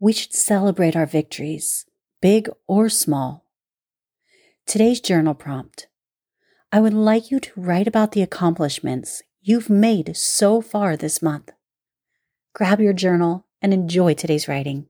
we should celebrate our victories, big or small. Today's journal prompt. I would like you to write about the accomplishments you've made so far this month. Grab your journal and enjoy today's writing.